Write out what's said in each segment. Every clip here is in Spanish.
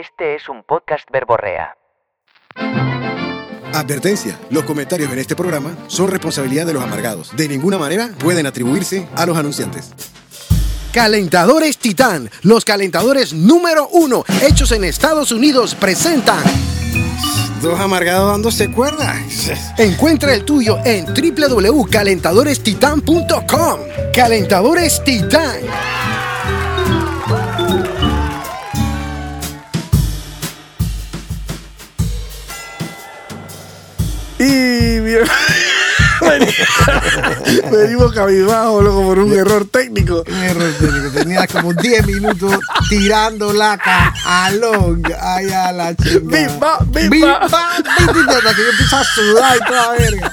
Este es un podcast verborrea. Advertencia, los comentarios en este programa son responsabilidad de los amargados. De ninguna manera pueden atribuirse a los anunciantes. Calentadores Titán, los calentadores número 1, hechos en Estados Unidos, presentan... Dos Amargados Dándose Cuerda. Encuentra el tuyo en www.calentadorestitan.com. Calentadores Titán. Y bien... Venimos cabizbajo, loco, por un error técnico. Un error técnico. Tenía como 10 minutos tirando la cajalón. Ay, a la chingada. Bimba. Hasta que yo empiezo a sudar y toda verga.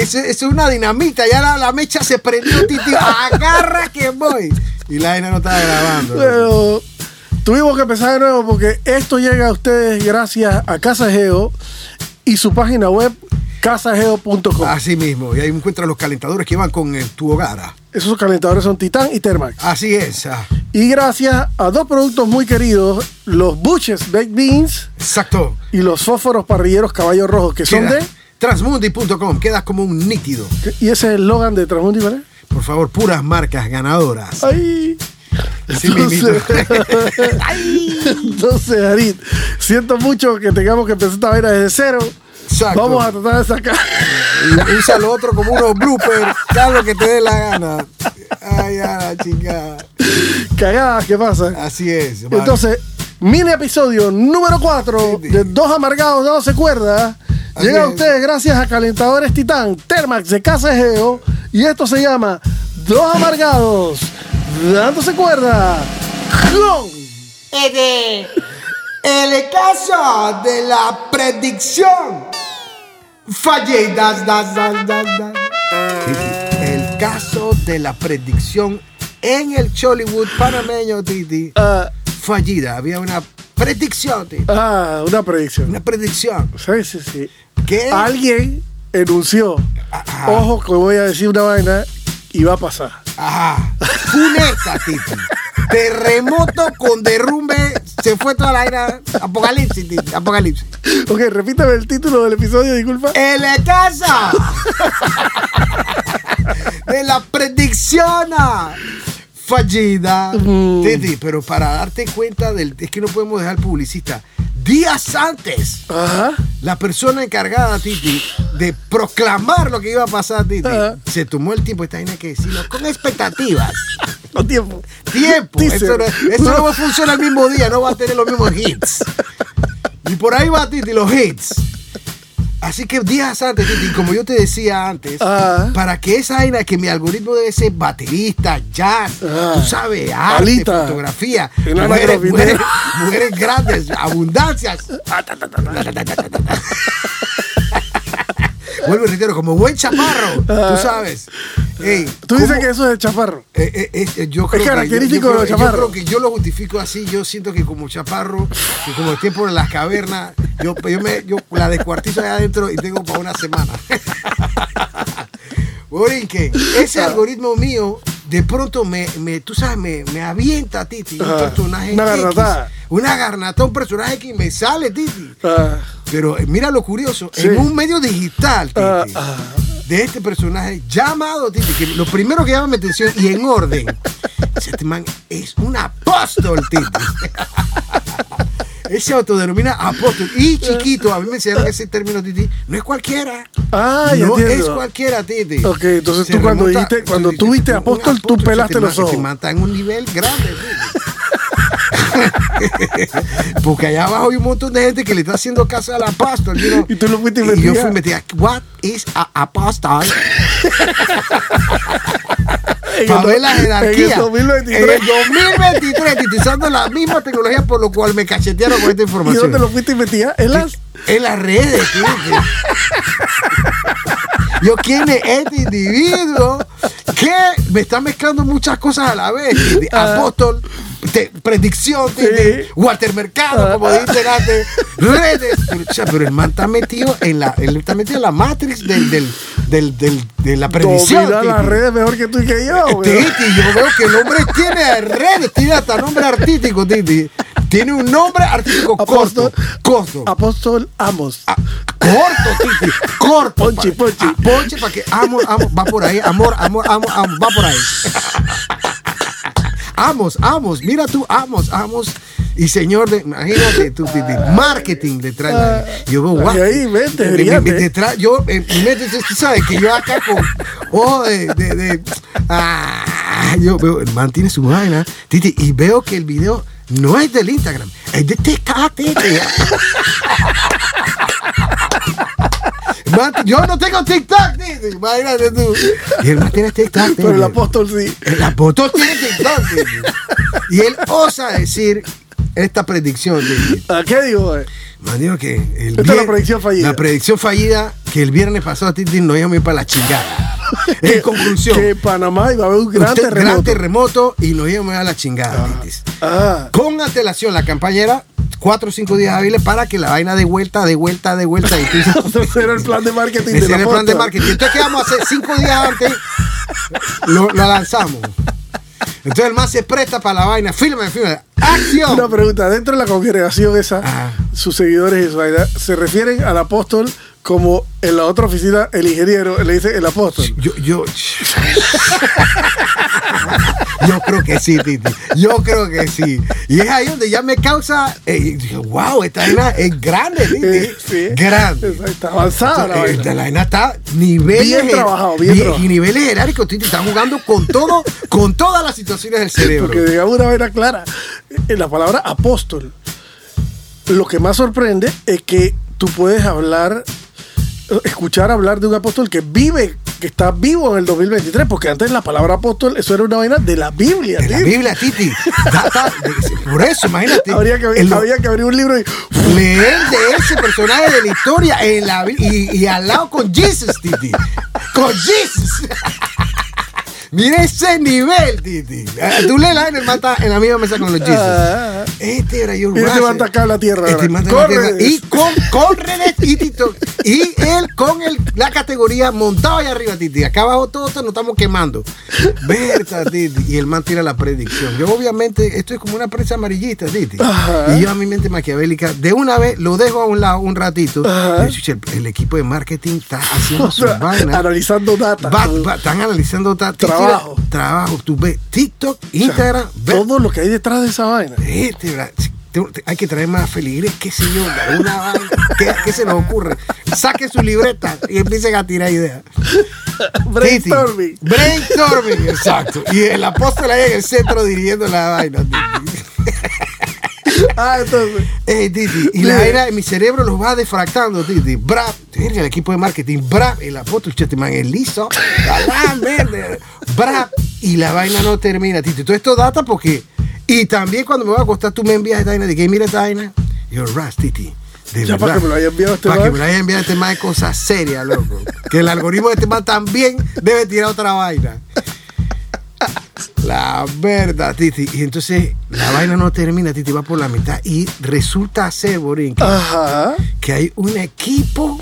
Es una dinamita. Ya la mecha se prendió, Titi. Agarra que voy. Y la vaina no estaba grabando. Pero tuvimos que empezar de nuevo porque esto llega a ustedes gracias a Casa Geo y su página web. Casageo.com. Así mismo, y ahí encuentras los calentadores que van con tu hogar. Esos calentadores son Titán y Thermax. Así es. Y gracias a dos productos muy queridos, los buches baked beans. Exacto. Y los fósforos parrilleros caballo rojo, que son de... Transmundi.com, quedas como un nítido. ¿Y ese es el eslogan de Transmundi, ¿vale? Por favor, puras marcas ganadoras. ¡Ay! Sí, entonces, entonces, Arit, siento mucho que tengamos que empezar esta vaina desde cero. Exacto. Vamos a tratar de sacar. Usa lo otro como unos bloopers. Haz lo que te dé la gana. Ay, a la chingada. Cagadas, ¿qué pasa? Así es. Vale. Entonces, mini episodio número 4 de Dos Amargados Dándose Cuerda. Llega a ustedes gracias a Calentadores Titán, Thermax de Casa Geo. Y esto se llama Dos Amargados Dándose Cuerda. ¡Clon! El caso de la predicción fallidas. El caso de la predicción en el Chollywood panameño, Titi. Fallida. Había una predicción, Titi. Una predicción. Una predicción. Sí. ¿Qué? Alguien enunció. Ajá. Ojo que voy a decir una vaina y va a pasar. Ajá. Funeta, Titi. Terremoto con derrumbe, se fue toda la era. Apocalipsis, Titi, apocalipsis. Ok, repítame el título del episodio, disculpa. ¡El casa! De la predicción fallida. Titi, pero para darte cuenta del... Es que no podemos dejar publicista. Días antes, la persona encargada, Titi, de proclamar lo que iba a pasar, Titi, se tomó el tiempo, esta vaina que decirlo, con expectativas. No tiempo. Tiempo. Eso no va a funcionar el mismo día, no va a tener los mismos hits. Y por ahí va, Titi, los hits. Así que días antes, Titi, como yo te decía antes, para que esa vaina, que mi algoritmo debe ser baterista, jazz, tú sabes, arte, palita, fotografía, mujeres grandes, abundancias. Vuelvo y reitero, como buen chaparro, tú sabes. Hey, tú dices que eso es el chaparro. Yo creo es característico de los chaparros. Yo creo que yo lo justifico así. Yo siento que como chaparro, que como el tiempo en las cavernas, yo la descuartizo allá adentro y tengo para una semana. Borinquen, ese algoritmo mío de pronto me avienta, Titi, un personaje. Una garnata, un personaje que me sale, Titi. Pero mira lo curioso, sí. En un medio digital, Titi, de este personaje llamado Titi, que lo primero que llama mi atención y en orden, este man es un apóstol, Titi. Él se autodenomina apóstol. Y chiquito, a mí me enseñaron ese término, Titi. No es cualquiera. No entiendo. Es cualquiera, Titi. Ok, entonces tú cuando dijiste, cuando tú viste apóstol, tú pelaste los ojos. Se mata en un nivel grande, Titi. Porque allá abajo hay un montón de gente que le está haciendo caso al apóstol, ¿no? Y tú lo fuiste a investigar. Y yo fui a investigar. What is a apóstol? Para ver la jerarquía. En el 2023. Utilizando la misma tecnología por lo cual me cachetearon con esta información. ¿Y dónde lo fuiste a investigar? En las redes, tío. Yo, ¿quién es este individuo que me está mezclando muchas cosas a la vez? Apóstol, predicción, watermercado, como dijiste antes, redes. Pero el man está metido en la matrix de la predicción. Domina las redes mejor que tú y que yo. Titi, yo veo que el hombre tiene redes, tiene hasta nombre artístico, Titi. Tiene un nombre artístico corto. Apóstol Amos. Corto. Ponchi. Ponchi para que amo, va por ahí. Amor, va por ahí. Amos, mira tú, Amos. Y señor, imagínate, tú, de marketing detrás. Yo veo, guau. Ahí, vente, detrás, yo, tú sabes que yo acá con yo veo, el man tiene su vaina, Titi, y veo que el video no es del Instagram, es de TikTok. Yo no tengo TikTok, Titi, imagínate tú. Y el man tiene TikTok. Pero el apóstol sí. El apóstol tiene TikTok, Titi. Y él osa decir esta predicción. ¿A qué digo? Man, digo que esta es la predicción fallida. La predicción fallida que el viernes pasado Titi nos llamó para la chingada. En conclusión. Que en Panamá iba a haber un gran terremoto y nos llamó a la chingada, Titi. Con antelación, la campaña era 4 o 5 días hábiles para que la vaina de vuelta. Ese era el plan de marketing de la posta. Entonces, ¿qué vamos a hacer? 5 días antes lo lanzamos. Entonces el más se presta para la vaina. Fírmame. ¡Acción! Una pregunta. Dentro de la congregación esa, sus seguidores se refieren al apóstol como en la otra oficina, el ingeniero, le dice el apóstol. Yo creo que sí, Titi. Y es ahí donde ya me causa. ¡Wow! Esta vaina es grande, Titi. Sí. Grande. Está avanzada la vaina. La vaina está bien trabajado. Y niveles jerárquicos, Titi. Está jugando con todo, con todas las situaciones del cerebro. Porque digamos una vaina clara. En la palabra apóstol, lo que más sorprende es que tú puedes escuchar hablar de un apóstol que vive, que está vivo en el 2023, porque antes la palabra apóstol, eso era una vaina de la Biblia. De la Biblia, Titi. Por eso, imagínate. Habría que abrir un libro y leer de ese personaje de la historia y al lado con Jesus, Titi. Con Jesus. Mira ese nivel, Titi. Tú lees la mata en la misma mesa con los Jesus. Este era yo. Mira, se va a atacar la tierra. Y con René y Tito. Y él con la categoría montado allá arriba, Titi. Acá abajo todos nos estamos quemando. Berta, Titi. Y el man tira la predicción. Yo obviamente, esto es como una prensa amarillista, Titi. Y yo a mi mente maquiavélica, de una vez lo dejo a un lado un ratito. El equipo de marketing está haciendo su vaina. Analizando data. Están analizando data. Trabajo, tú ves TikTok, Instagram, todo lo que hay detrás de esa vaina. Hay que traer más feligres, qué sé yo, una vaina. ¿Qué se nos ocurre? Saquen su libreta y empiecen a tirar ideas. Brainstorming, exacto. Y el apóstol ahí en el centro dirigiendo la vaina. Entonces. Titi. Y la vaina en mi cerebro los va defractando, Titi. Brap, el equipo de marketing. Brap, el apóstol Chetimán, el liso. Brap. Y la vaina no termina, Titi. Todo esto data porque. Y también cuando me voy a acostar, tú me envías esta vaina de que mira esta vaina. You're right, Titi. Ya para que me lo haya enviado este man. Para que me lo haya enviado este man de cosas serias, loco. Que el algoritmo de este man también debe tirar otra vaina. La verdad, Titi. Y entonces la vaina no termina, Titi, va por la mitad. Y resulta ser, Borinca, que hay un equipo.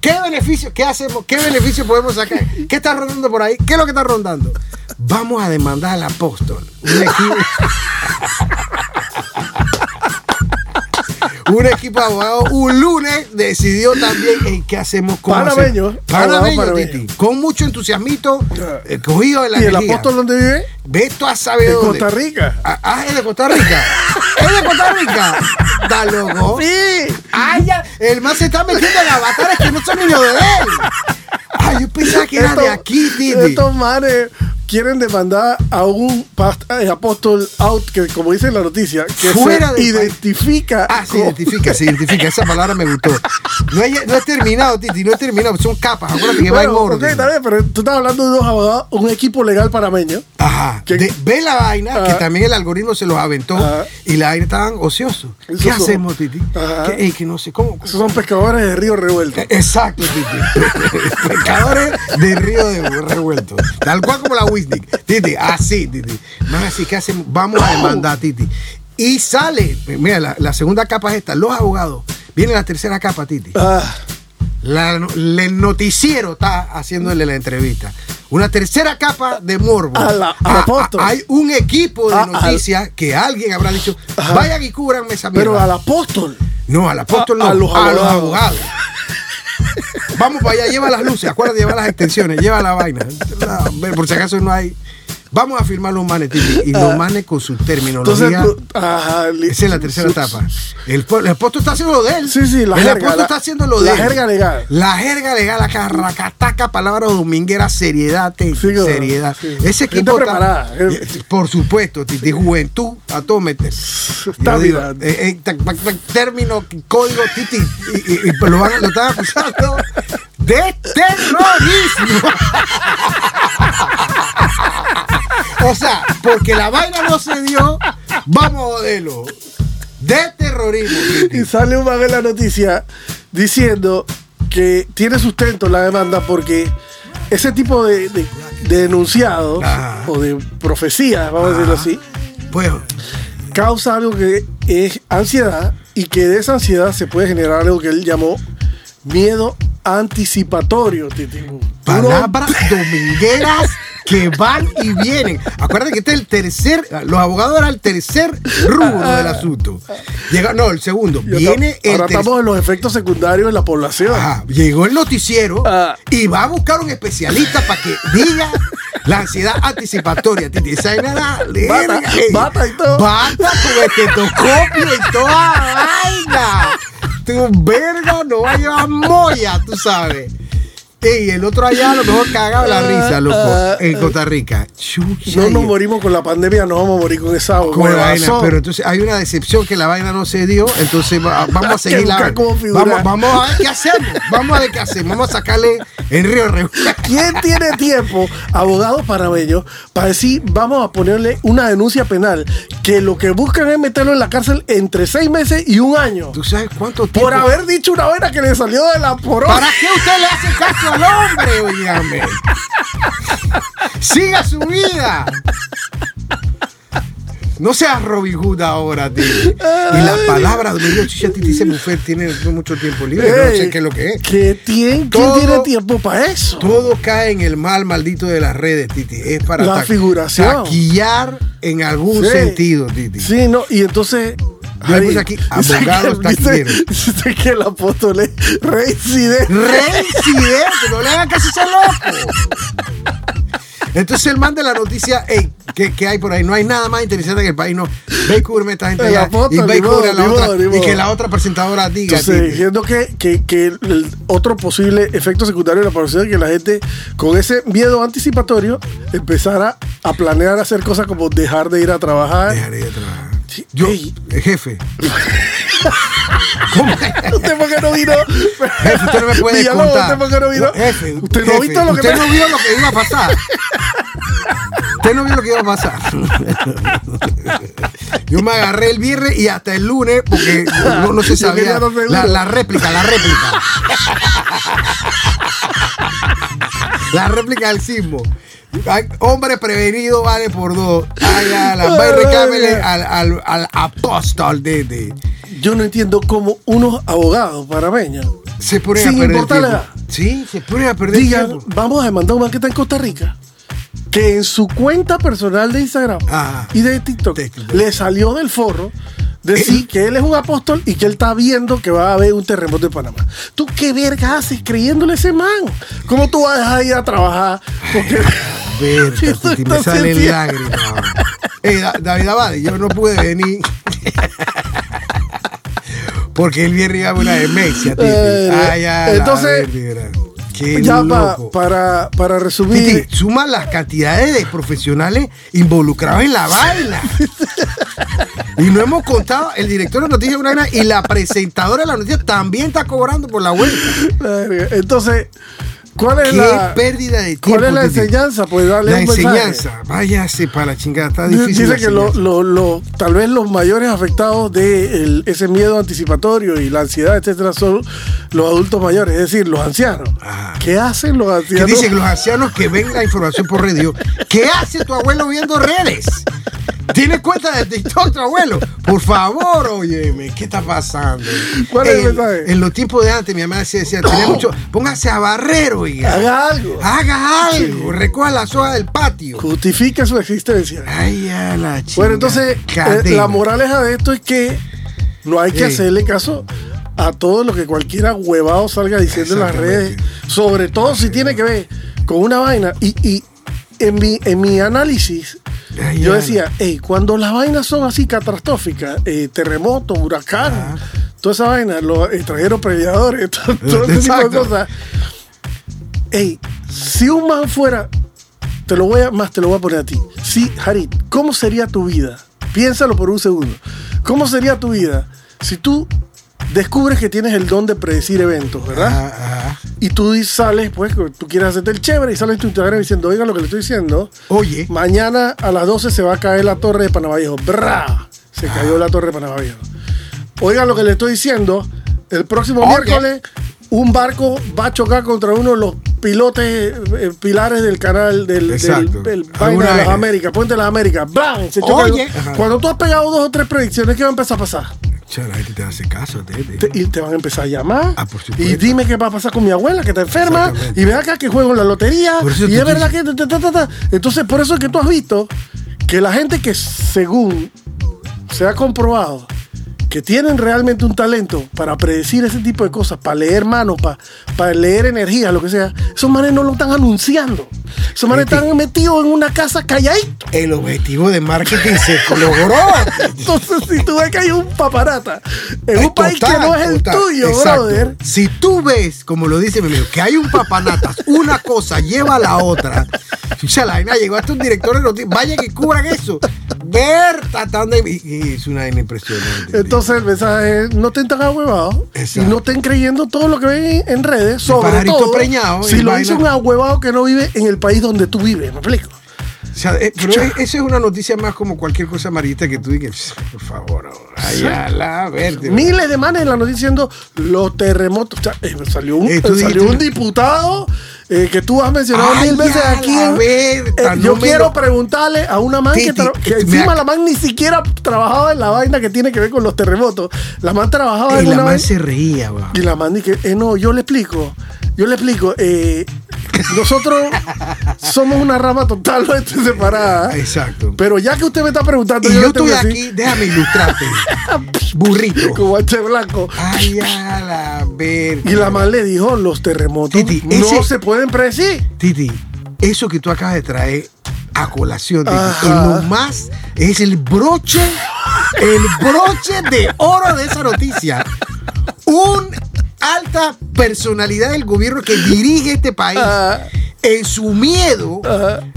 ¿Qué beneficio? ¿Qué hacemos? ¿Qué beneficio podemos sacar? ¿Qué está rondando por ahí? ¿Qué es lo que está rondando? Vamos a demandar al apóstol. Un equipo de abogados un lunes decidió también en qué hacemos con Panameños, Titi. Con mucho entusiasmito, cogido de la energía. ¿Y el apóstol dónde vive? Ve tú a saber dónde. De Costa Rica. Es de Costa Rica. Da loco. Sí. El más se está metiendo en avatares que no son niños de él. Yo pensaba que era de aquí, Titi. Estos manes quieren demandar a un apóstol out, que como dice en la noticia, que fuera se identifica. Se identifica. Esa palabra me gustó. No es terminado, Titi. Son capas. Acuérdate que va en orden. Okay, dale, pero tú estás hablando de dos abogados, un equipo legal panameño. Ve la vaina, que también el algoritmo se los aventó, y la vaina estaban ociosos. ¿Qué hacemos, Titi? Que no sé cómo. Esos son pescadores de río revuelto. Exacto, Titi. Pescadores de río revuelto. Tal cual como la Titi, Titi. Más así que hacemos, vamos a demandar, Titi. Y sale, mira, la segunda capa es esta, los abogados. Viene la tercera capa, Titi. El noticiero está haciéndole la entrevista. Una tercera capa de morbo. Hay un equipo de noticias que alguien habrá dicho, vayan y cúbranme esa mierda. Pero al apóstol. No, al apóstol no. A los abogados. Vamos para allá, lleva las luces, acuérdate, lleva las extensiones, lleva la vaina. No, por si acaso no hay. Vamos a firmar los manes, y los manes con su terminología. Entonces, esa es la tercera etapa. El apóstol está haciendo lo de él. Sí, la jerga. El apóstol está haciendo lo de él. La jerga legal. La jerga legal, la carracataca, palabra dominguera, seriedad, seriedad. Sí. Ese equipo está preparada. Por supuesto, de juventud, a todo meter. Está digo, término, código, Titi, y lo están acusando de terrorismo. O sea, porque la vaina no se dio, vamos a joderlo. De terrorismo. Y sale un man en la noticia diciendo que tiene sustento la demanda porque ese tipo de denunciados o de profecías, vamos a decirlo así, pues, causa algo que es ansiedad, y que de esa ansiedad se puede generar algo que él llamó miedo anticipatorio. Palabras domingueras que van y vienen. Acuérdate que este es el tercer. Los abogados eran el tercer rubro del asunto. El segundo. Ahora estamos en los efectos secundarios en la población. Llegó el noticiero y va a buscar un especialista para que diga la ansiedad anticipatoria. Esa era la verga. Bata y todo. Bata con estetoscopio y toda vaina. Tu verga no va a llevar moya, tú sabes. Y el otro allá a lo mejor cagaba la risa, loco, en Costa Rica. Chucha, no nos morimos con la pandemia, no vamos a morir con esa vaina. Pero entonces hay una decepción que la vaina no se dio, entonces vamos a seguir la vaina. Vamos a ver qué hacemos. Vamos a sacarle el río Revuelto. ¿Quién tiene tiempo, abogados panameños, para decir vamos a ponerle una denuncia penal que lo que buscan es meterlo en la cárcel entre 6 meses y 1 año? ¿Tú sabes cuánto tiempo? Por haber dicho una vaina que le salió de la porón. ¿Para qué usted le hace caso al hombre, oígame? Siga su vida. No seas Robin Hood ahora, tío. Y la palabra de Dios, chicha, Titi, ese mujer tiene mucho tiempo libre. No sé qué es lo que es. ¿Quién tiene tiempo para eso? Todo cae en el mal maldito de las redes, Titi. Es para la figuración. Taquillar en algún sentido, Titi. Sí, no, y entonces. Yo le puse aquí, abogados taquilleros. Dice que el apóstol es reincidente. No le hagan caso a ese loco. Entonces el man de la noticia, ¿qué hay por ahí? No hay nada más interesante que el país, no. Ve y cúbreme esta gente allá, foto, y ve y cubre a la otra, y que la otra presentadora diga. Entonces, diciendo que el otro posible efecto secundario de la población es que la gente con ese miedo anticipatorio empezara a planear hacer cosas como dejar de ir a trabajar. Sí. Yo, jefe. ¿Cómo? ¿Usted por qué no vino? Jefe, usted no me puede contar. ¿Usted por qué no vino? Jefe, usted no vio lo que iba a pasar. Usted no vio lo que iba a pasar. Yo me agarré el viernes y hasta el lunes porque no se sabía la réplica. La réplica del sismo. Hombre prevenido vale por 2. Al apóstol de. Yo no entiendo cómo unos abogados panameños se ponen a perder tiempo. Sí, se ponen a perder tiempo. Vamos a demandar un man que está en Costa Rica, que en su cuenta personal de Instagram y de TikTok le salió del forro decir que él es un apóstol y que él está viendo que va a haber un terremoto en Panamá. ¿Tú qué verga haces creyéndole a ese man? ¿Cómo tú vas a dejar de ir a trabajar? Porque Berta, me salen lágrimas. David Abad, yo no pude venir porque el viernes iba a una demencia. Entonces, ya para resumir, Titi, suma las cantidades de profesionales involucrados en la vaina. Y no hemos contado, el director de noticias de una vaina y la presentadora de la noticia también está cobrando por la vuelta. Entonces, ¿cuál es la enseñanza? Pues dale la enseñanza. Váyase para la chingada, está difícil. Dice que tal vez los mayores afectados de ese miedo anticipatorio y la ansiedad, etcétera, son los adultos mayores, es decir, los ancianos. ¿Qué hacen los ancianos? Que dicen los ancianos que ven la información por redes. ¿Qué hace tu abuelo viendo redes? ¿Tienes cuenta de TikTok, tu abuelo? Por favor, óyeme, ¿qué está pasando? ¿Cuál es el mensaje? En los tiempos de antes, mi mamá decía, tenía mucho, póngase a barrer, oiga. Haga algo, recoja la soja del patio. Justifica su existencia. Ay, a la chica. Bueno, entonces, la moraleja de esto es que no hay que hacerle caso a todo lo que cualquiera huevado salga diciendo en las redes, sobre todo si tiene que ver con una vaina. Y en mi análisis, yo decía, cuando las vainas son así catastróficas, terremoto, huracán, toda esa vaina, los extranjeros predadores, todo ese tipo de cosas, si un man fuera, te lo voy a poner a ti, sí, Harit, ¿cómo sería tu vida? Piénsalo por un segundo. ¿Cómo sería tu vida si tú descubres que tienes el don de predecir eventos, ¿verdad? Y tú sales, pues, tú quieres hacerte el chévere y sales en tu Instagram diciendo, oiga lo que le estoy diciendo. Oye. Mañana a las 12 se va a caer la torre de Panamá Viejo. ¡Bra! Se cayó la torre de Panamá Viejo. Oiga lo que le estoy diciendo. El próximo miércoles un barco va a chocar contra uno de los pilares del canal del Puente de las Américas. Puente de las Américas. ¡Bam! Se choca. Cuando tú has pegado 2 o 3 predicciones, ¿qué va a empezar a pasar? La gente te hace caso. Y te van a empezar a llamar. Por supuesto. Y dime qué va a pasar con mi abuela que está enferma. Y ve acá que juego en la lotería. Y es verdad que... Entonces, por eso es que tú has visto que la gente que, según se ha comprobado, que tienen realmente un talento para predecir ese tipo de cosas, para leer manos, para leer energía, lo que sea, esos manes no lo están anunciando. Esos manes están metidos en una casa calladito. El objetivo de marketing se logró. Entonces, si tú ves que hay un paparata en un país que no es el tuyo, exacto, brother. Si tú ves, como lo dice mi amigo, que hay un papanatas, una cosa lleva a la otra. O sea, la vaina llegó hasta un director de noticias. Vaya que cubran eso. Ver, tratando de... Es una vaina impresionante. Entonces el mensaje es, no te estén tan ahuevados y no estén creyendo todo lo que ven en redes, sobre todo preñado, si lo dice un ahuevado que no vive en el país donde tú vives, ¿me explico? O sea, pero eso es una noticia más como cualquier cosa amarillista que tú digas, por favor, ayala, verde. Miles de manes en la noticia diciendo los terremotos. O sea, salió un diputado que tú has mencionado mil veces aquí. Yo quiero preguntarle a una man que encima la man ni siquiera trabajaba en la vaina que tiene que ver con los terremotos. La man trabajaba en la man vaina, se reía, bro. Y la man dice, no, yo le explico. Nosotros somos una rama totalmente separada. Exacto. Pero ya que usted me está preguntando, y yo estoy aquí, déjame ilustrarte. Burrito. Como H. Blanco. Ay, a la verga. Y la man le dijo, los terremotos no se pueden predecir. Titi, eso que tú acabas de traer a colación, Titi, nomás es el broche de oro de esa noticia. Un alta personalidad del gobierno que dirige este país, en su miedo,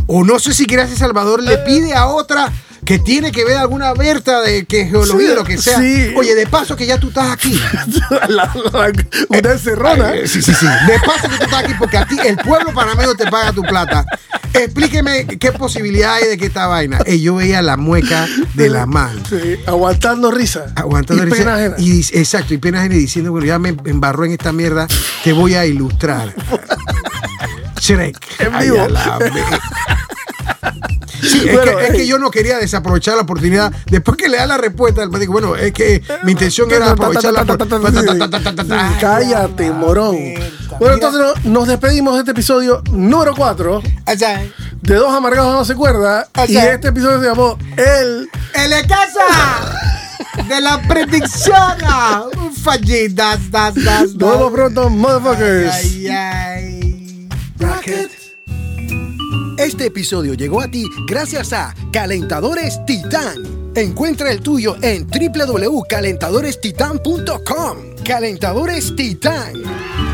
o no sé si gracias a Salvador, le pide a otra que tiene que ver alguna berta de que geología, sí, lo que sea. Sí. Oye, de paso que ya tú estás aquí. Una encerrona. Sí. De paso que tú estás aquí porque a ti el pueblo panameño te paga tu plata. Explíqueme qué posibilidad hay de que esta vaina. Yo veía la mueca de la mano. Sí, aguantando risa. Pena ajena. Exacto, y pena ajena diciendo, bueno, ya me embarró en esta mierda, te voy a ilustrar. Shrek. En vivo. Sí, bueno, es que yo no quería desaprovechar la oportunidad. Después que le da la respuesta, digo, bueno, es que mi intención era aprovechar la oportunidad. Cállate, morón. Bueno, entonces nos despedimos de este episodio número 4 de Dos Amargados Dándose Cuerda. Y este episodio se llamó El de casa de la predicción fallidas. Nos vemos pronto, motherfuckers. Rocket. Este episodio llegó a ti gracias a Calentadores Titán. Encuentra el tuyo en www.calentadorestitan.com. Calentadores Titán.